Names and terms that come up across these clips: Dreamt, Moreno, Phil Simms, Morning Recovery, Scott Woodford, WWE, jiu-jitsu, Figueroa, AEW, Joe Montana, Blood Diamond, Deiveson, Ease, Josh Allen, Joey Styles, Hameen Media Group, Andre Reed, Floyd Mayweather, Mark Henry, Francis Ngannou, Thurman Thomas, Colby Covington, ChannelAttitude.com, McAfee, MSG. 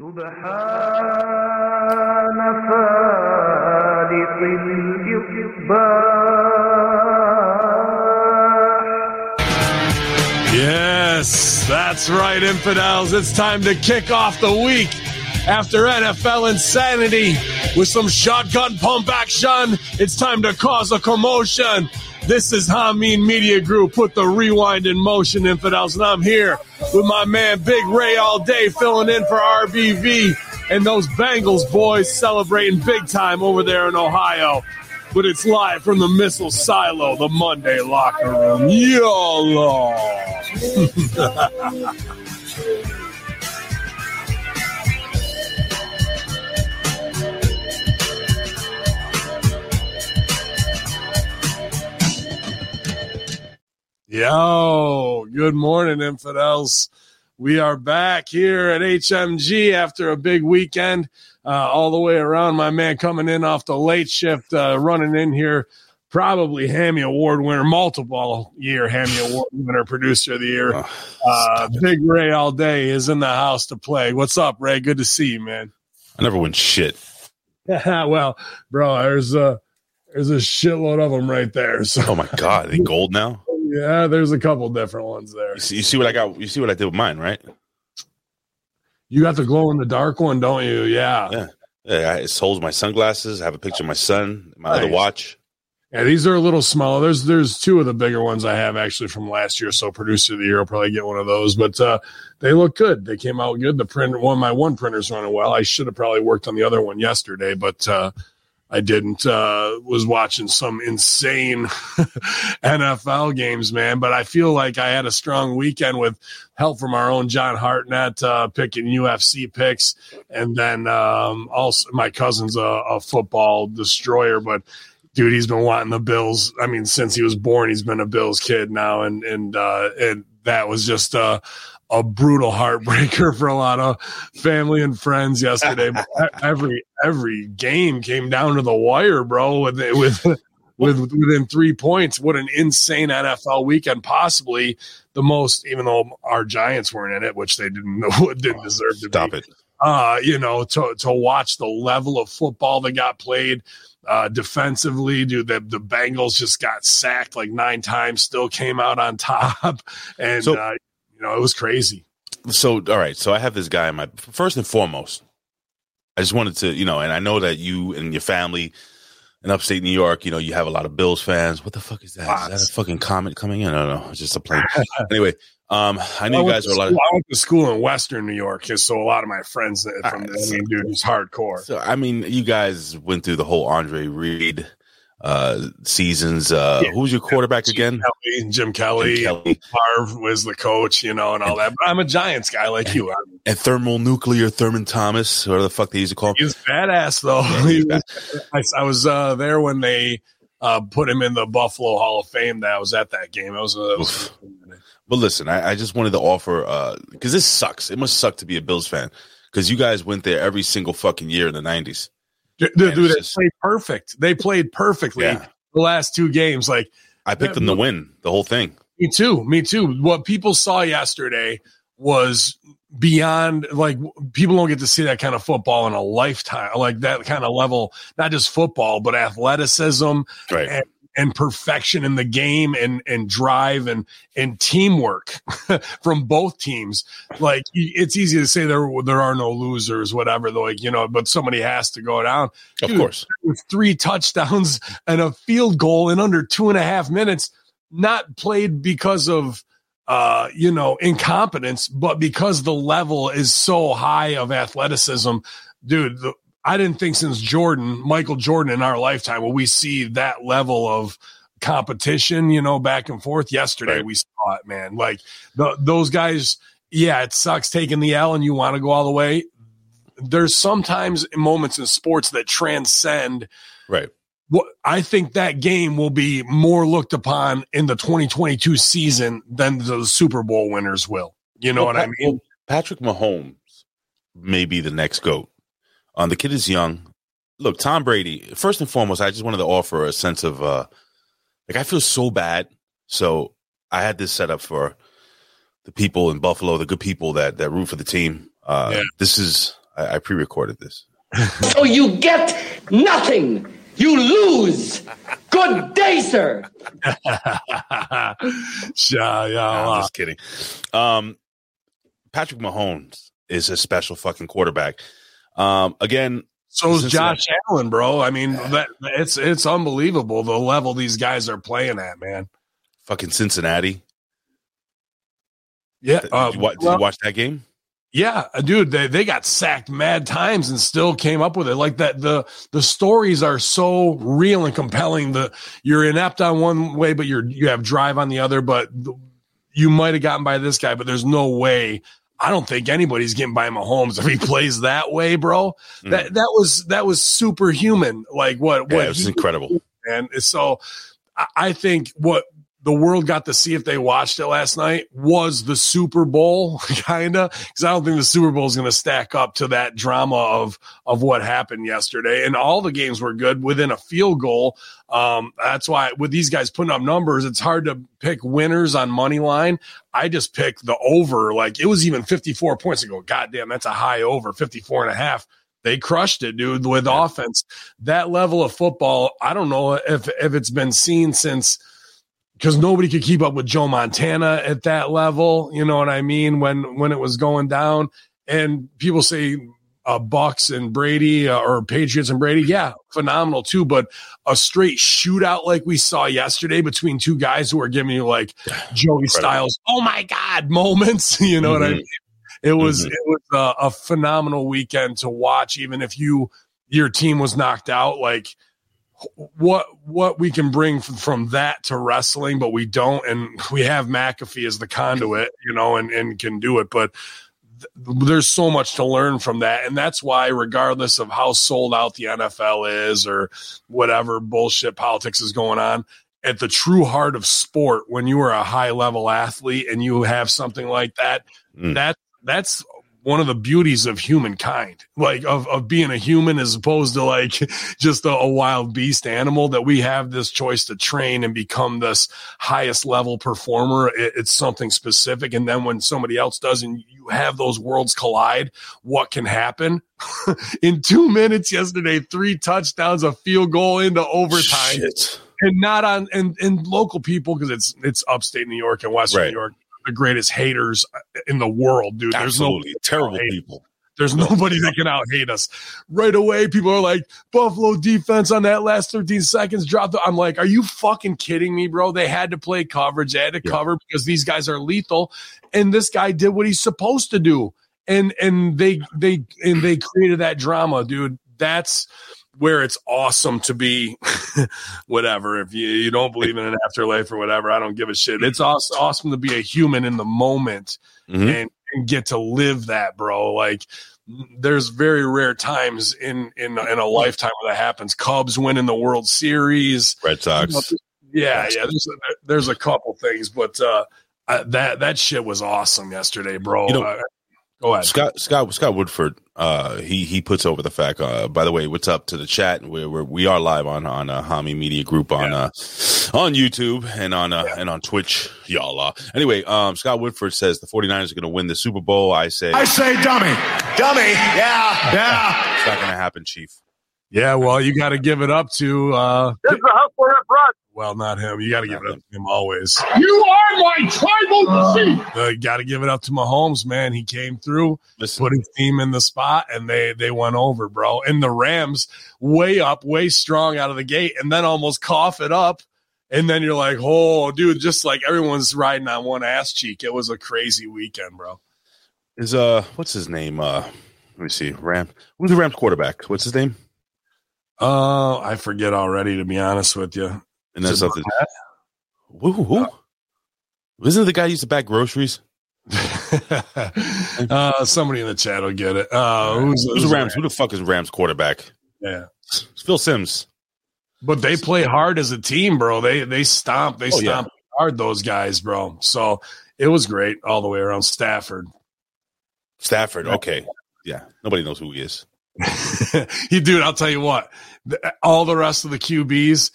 سبحان فالق الإصباح. Yes, that's right, infidels. It's time to kick off the week after NFL insanity with some shotgun pump action. It's time to cause a commotion. This is Hameen Media Group. Put the rewind in motion, infidels. And I'm here with my man Big Ray all day, filling in for RBV. And those Bengals boys celebrating big time over there in Ohio. But it's live from the missile silo, the Monday locker room. YOLO. Yo, good morning, infidels. We are back here at HMG after a big weekend all the way around. My man coming in off the late shift, running in here, probably Hammy Award winner, multiple-year Hammy Award winner, Producer of the Year. Big Ray all day is in the house to play. What's up, Ray? Good to see you, man. I never win shit. Well, bro, there's a shitload of them right there. So. Oh, my God. They gold now? Yeah, there's a couple different ones there. You see what I got? You see what I did with mine, right? You got the glow in the dark one, don't you? Yeah. It holds my sunglasses. I have a picture of my son, my other watch. Yeah, these are a little smaller. There's two of the bigger ones I have actually from last year. So Producer of the Year will probably get one of those. But they look good. They came out good. The print one, my one printer's running well. I should have probably worked on the other one yesterday, but I didn't. Was watching some insane NFL games, man. But I feel like I had a strong weekend with help from our own John Hartnett picking UFC picks, and then also my cousin's a football destroyer. But dude, he's been wanting the Bills. I mean, since he was born, he's been a Bills kid now, and that was just a brutal heartbreaker for a lot of family and friends yesterday. Every game came down to the wire, bro. Within 3 points, what an insane NFL weekend! Possibly the most, even though our Giants weren't in it, which they didn't deserve to. Stop it. To watch the level of football that got played. Defensively, dude, the Bengals just got sacked like 9 times, still came out on top, and so, it was crazy. So, all right, so I have this guy in my first and foremost. I just wanted to, and I know that you and your family in upstate New York, you have a lot of Bills fans. What the fuck is that? Lots. Is that a fucking comment coming in? No, it's just a plane. Anyway. I know you guys are a lot of. I went to school in Western New York, so a lot of my friends from the same dude is hardcore. So I mean, you guys went through the whole Andre Reed seasons. Who's your quarterback again? Jim Kelly. Harv was the coach, and all that. But I'm a Giants guy like you. And Thurman Thomas, or the fuck they used to call him. He's badass though. Yeah, I was there when they put him in the Buffalo Hall of Fame. That I was at that game. It was But listen, I just wanted to offer because this sucks. It must suck to be a Bills fan because you guys went there every single fucking year in the 90s. Dude, played perfect. They played perfectly the last 2 games. Like I picked them to win the whole thing. Me too. What people saw yesterday was beyond, like, people don't get to see that kind of football in a lifetime, like that kind of level, not just football, but athleticism. Right. And perfection in the game and drive and teamwork from both teams. Like, it's easy to say there are no losers, whatever, like, but somebody has to go down. Dude, of course. With 3 touchdowns and a field goal in under 2.5 minutes, not played because of, incompetence, but because the level is so high of athleticism. Dude, I didn't think since Michael Jordan in our lifetime, will we see that level of competition, back and forth. Yesterday, right. We saw it, man. Like those guys, yeah, it sucks taking the L and you want to go all the way. There's sometimes moments in sports that transcend. Right. What I think that game will be more looked upon in the 2022 season than the Super Bowl winners will. I mean? Well, Patrick Mahomes may be the next GOAT. The kid is young. Look, Tom Brady, first and foremost, I just wanted to offer a sense of, I feel so bad. So I had this set up for the people in Buffalo, the good people that root for the team. This is, I pre-recorded this. So you get nothing. You lose. Good day, sir. No, I'm just kidding. Patrick Mahomes is a special fucking quarterback. Again, so is Josh Allen, bro. I mean, it's unbelievable the level these guys are playing at, man. Fucking Cincinnati. Yeah. Did you watch that game? Yeah, dude, they got sacked mad times and still came up with it. Like that, the stories are so real and compelling. You're inept on one way, but you have drive on the other. But you might have gotten by this guy, but there's no way. I don't think anybody's getting by Mahomes if he plays that way, bro. That was superhuman. Like what? It was incredible. And so I think what the world got to see if they watched it last night was the Super Bowl, kind of, because I don't think the Super Bowl is going to stack up to that drama of what happened yesterday. And all the games were good within a field goal. That's why with these guys putting up numbers, it's hard to pick winners on money line. I just pick the over. Like, it was even 54 points. I go, goddamn, that's a high over, 54.5. They crushed it, dude, with offense. That level of football, I don't know if it's been seen since – because nobody could keep up with Joe Montana at that level, you know what I mean, when it was going down. And people say Bucks and Brady or Patriots and Brady, yeah, phenomenal too. But a straight shootout like we saw yesterday between two guys who are giving you like Joey Styles, oh my God, moments, you know what I mean? It was a phenomenal weekend to watch, even if your team was knocked out, like – what we can bring from that to wrestling, but we don't, and we have McAfee as the conduit, you know, and can do it. But there's so much to learn from that, and that's why, regardless of how sold out the NFL is or whatever bullshit politics is going on, at the true heart of sport, when you are a high-level athlete and you have something like that, that's one of the beauties of humankind, like of being a human as opposed to like just a wild beast animal, that we have this choice to train and become this highest level performer. It's something specific. And then when somebody else does and you have those worlds collide, what can happen? In 2 minutes yesterday, 3 touchdowns, a field goal into overtime. Shit. And not on and local people, because it's upstate New York and western New York, the greatest haters in the world, dude. Absolutely. There's no terrible people. There's nobody that can out-hate us. Right away, people are like, Buffalo defense on that last 13 seconds dropped. I'm like, are you fucking kidding me, bro? They had to play coverage. They had to cover because these guys are lethal. And this guy did what he's supposed to do. And they created that drama, dude. That's where it's awesome to be, whatever. If you don't believe in an afterlife or whatever, I don't give a shit. It's awesome to be a human in the moment and get to live that, bro. Like, there's very rare times in a lifetime where that happens. Cubs winning the World Series, Red Sox. Yeah. There's a couple things, but that shit was awesome yesterday, bro. You know, go ahead. Scott Woodford, he puts over the fact. By the way, what's up to the chat? We are live on Hameen Media Group on YouTube and on and on Twitch, y'all. Anyway, Scott Woodford says the 49ers are going to win the Super Bowl. I say, dummy, yeah. It's not going to happen, Chief. Yeah, well, you got to give it up to. There's a hustler up front. Well, not him. You got to give it up to him always. You are my tribal chief. You got to give it up to Mahomes, man. He came through, put his team in the spot, and they went over, bro. And the Rams way up, way strong out of the gate, and then almost cough it up. And then you're like, oh, dude, just like everyone's riding on one ass cheek. It was a crazy weekend, bro. Is what's his name? Let me see. Who's the Rams quarterback? What's his name? I forget already, to be honest with you. And that's something. Who? Isn't the guy who used to bag groceries? Somebody in the chat will get it. Who's Rams? Who the fuck is Rams quarterback? Yeah, it's Phil Simms. But they play hard as a team, bro. They stomp. They stomp hard. Those guys, bro. So it was great all the way around. Stafford. Okay. Yeah. Nobody knows who he is. Dude, I'll tell you what. All the rest of the QBs.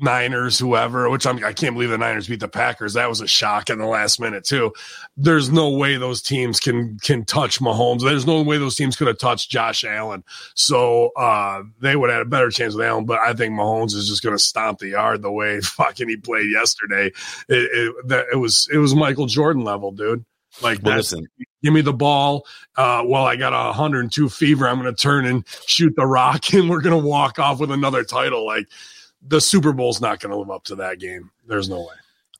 Niners, whoever, which I can't believe the Niners beat the Packers. That was a shock in the last minute too. There's no way those teams can touch Mahomes. There's no way those teams could have touched Josh Allen. So they would have had a better chance with Allen, but I think Mahomes is just going to stomp the yard the way fucking he played yesterday. It was Michael Jordan level, dude. Like, listen, give me the ball. Well, I got 102 fever. I'm going to turn and shoot the rock, and we're going to walk off with another title. Like, the Super Bowl's not going to live up to that game. There's no way.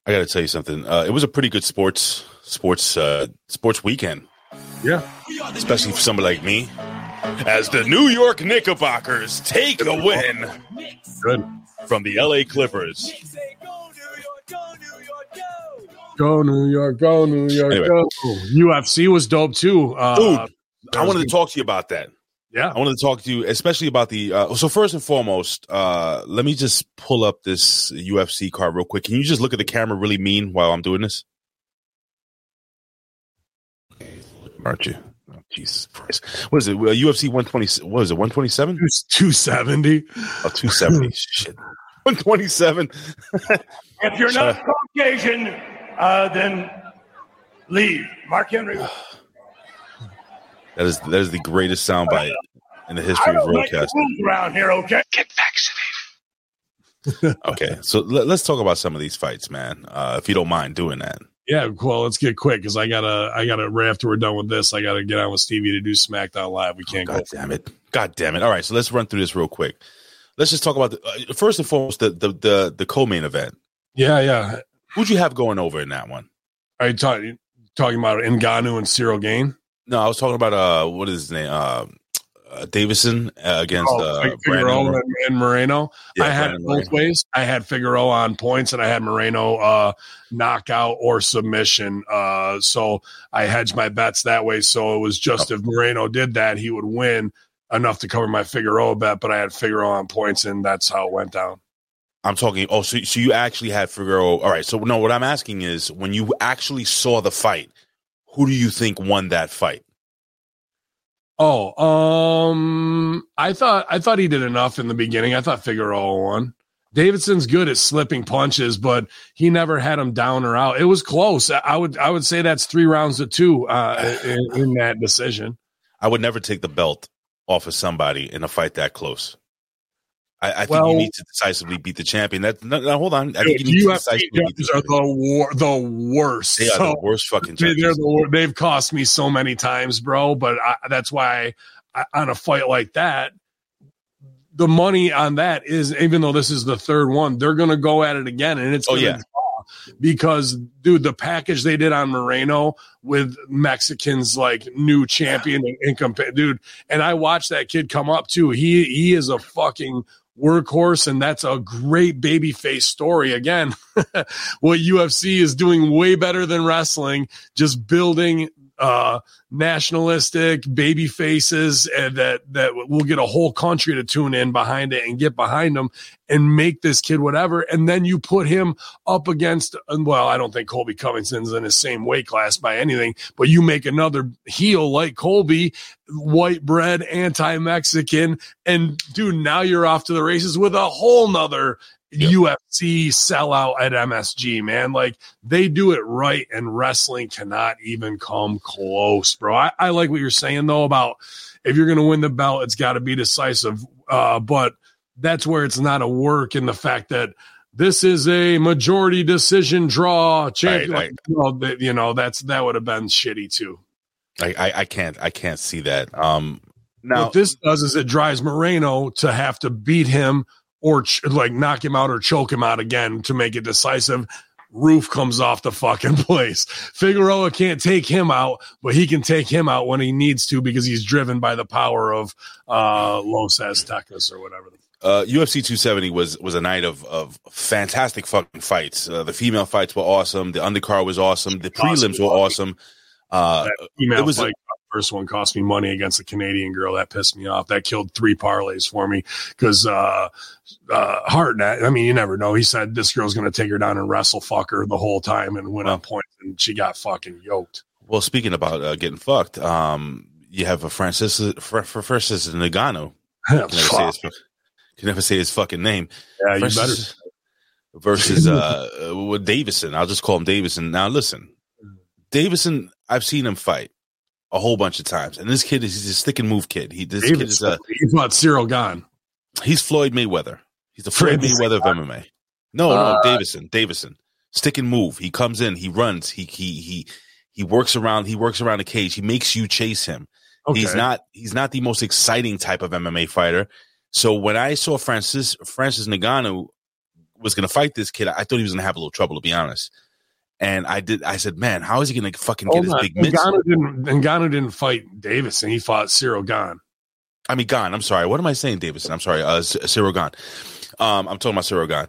I got to tell you something. It was a pretty good sports weekend. Yeah, especially for somebody like me, as the New York Knickerbockers take the win from the L.A. Clippers. Go New York, go New York, anyway. Go. UFC was dope too. Dude, I wanted to talk to you about that. Yeah. I wanted to talk to you especially about the so first and foremost, let me just pull up this UFC card real quick. Can you just look at the camera really mean while I'm doing this? Aren't you? Oh, Jesus Christ. What is it? UFC 120, what is it, 127? It's 270. Oh, 270. Shit. 127. If you're not Caucasian, then leave. Mark Henry. That is the greatest soundbite in the history of broadcasting. Like around here, okay? Get vaccinated. Okay, so let's talk about some of these fights, man. If you don't mind doing that. Yeah, well, let's get quick because I gotta. Right after we're done with this, I gotta get on with Stevie to do SmackDown Live. We can't. God damn it! All right, so let's run through this real quick. Let's just talk about the, first and foremost the co-main event. Yeah. Who'd you have going over in that one? Are you talking about Ngannou and Ciryl Gane? No, I was talking about what is his name? Deiveson against Figueroa and Moreno. Yeah, I had both ways. I had Figueroa on points, and I had Moreno knockout or submission. So I hedged my bets that way. So it was just if Moreno did that, he would win enough to cover my Figueroa bet. But I had Figueroa on points, and that's how it went down. I'm talking. Oh, so you actually had Figueroa. All right. So no, what I'm asking is when you actually saw the fight, who do you think won that fight? Oh, I thought he did enough in the beginning. I thought Figueroa won. Davidson's good at slipping punches, but he never had him down or out. It was close. I would say that's 3 rounds to 2 in that decision. I would never take the belt off of somebody in a fight that close. I think you need to decisively beat the champion. Hold on. I think you need to decisively beat the champion. The worst. They are the worst fucking champions. They've cost me so many times, bro. But that's why on a fight like that, the money on that is, even though this is the third one, they're going to go at it again. And it's draw because, dude, the package they did on Moreno with Mexicans like new champion dude. And I watched that kid come up, too. He is a fucking workhorse, and that's a great babyface story. Again, what UFC is doing way better than wrestling, just building nationalistic baby faces and that will get a whole country to tune in behind it and get behind them and make this kid whatever. And then you put him up against, well, I don't think Colby Covington's in his same weight class by anything, but you make another heel like Colby, white bread, anti-Mexican, and dude, now you're off to the races with a whole nother UFC sellout at MSG, man. Like, they do it right, and wrestling cannot even come close, bro. I like what you're saying, though, about if you're going to win the belt, it's got to be decisive. But that's where it's not a work in the fact that this is a majority decision draw champion. Right. You know, that would have been shitty, too. I can't see that. Now, what this does is it drives Moreno to have to beat him or knock him out or choke him out again to make it decisive. Roof comes off the fucking place. Figueroa can't take him out, but he can take him out when he needs to because he's driven by the power of Los Aztecas or whatever. UFC 270 was a night of fantastic fucking fights. The female fights were awesome. The undercard was awesome. The prelims were awesome. That female fight. First one cost me money against a Canadian girl. That pissed me off. That killed 3 parlays for me because Hartnett, I mean, you never know. He said this girl's going to take her down and wrestle fuck her the whole time and went on point, and she got fucking yoked. Well, speaking about getting fucked, you have a Francis Ngannou. Can never say his fucking name. Yeah, you better. versus with Deiveson. I'll just call him Deiveson. Now, listen, Deiveson, I've seen him fight a whole bunch of times, and this kid is he's a stick and move kid. He's not Ciryl Gane. He's Floyd Mayweather. He's the Floyd Mayweather of MMA. No, Deiveson. Stick and move. He comes in. He runs. He works around. He works around the cage. He makes you chase him. Okay. He's not the most exciting type of MMA fighter. So when I saw Francis Ngannou was going to fight this kid, I thought he was going to have a little trouble, to be honest. And I said, man, how is he going to fucking get his big mitts? Ngannou didn't fight Deiveson. He fought Ciryl Gane. I'm sorry. What am I saying, Deiveson? I'm sorry. Ciryl Gane. I'm talking about Ciryl Gane.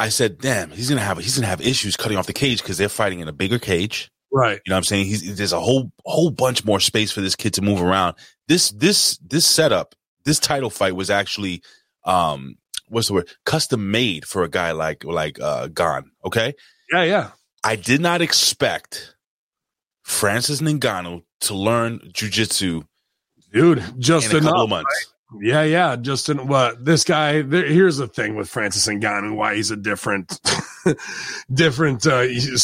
I said, damn, he's gonna have issues cutting off the cage because they're fighting in a bigger cage. Right. You know what I'm saying? There's a whole bunch more space for this kid to move around. This setup, this title fight was actually custom made for a guy like Gane. Okay? Yeah. I did not expect Francis Ngannou to learn jiu-jitsu, dude, just in a couple of months. Right? Yeah, Justin. This guy? Here's the thing with Francis Ngannou: why he's a different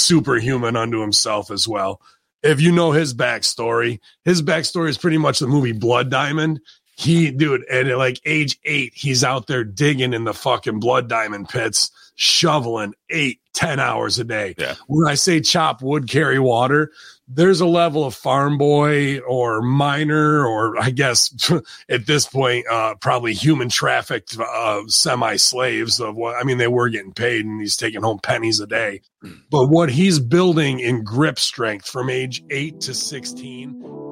superhuman unto himself as well. If you know his backstory is pretty much the movie Blood Diamond. At like age 8, he's out there digging in the fucking Blood Diamond pits, shoveling 8-10 hours a day. Yeah. When I say chop wood, carry water, there's a level of farm boy or miner, or I guess at this point, probably human trafficked semi-slaves they were getting paid, and he's taking home pennies a day. But what he's building in grip strength from age 8 to 16...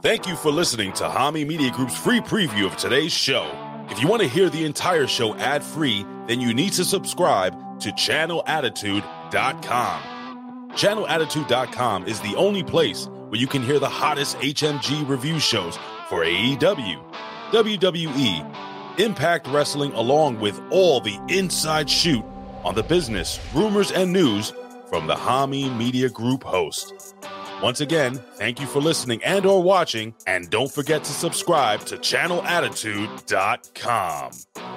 Thank you for listening to Hameen Media Group's free preview of today's show. If you want to hear the entire show ad-free, then you need to subscribe to ChannelAttitude.com. ChannelAttitude.com is the only place where you can hear the hottest HMG review shows for AEW, WWE, Impact Wrestling, along with all the inside shoot on the business, rumors, and news from the Hameen Media Group host. Once again, thank you for listening and or watching, and don't forget to subscribe to ChannelAttitude.com.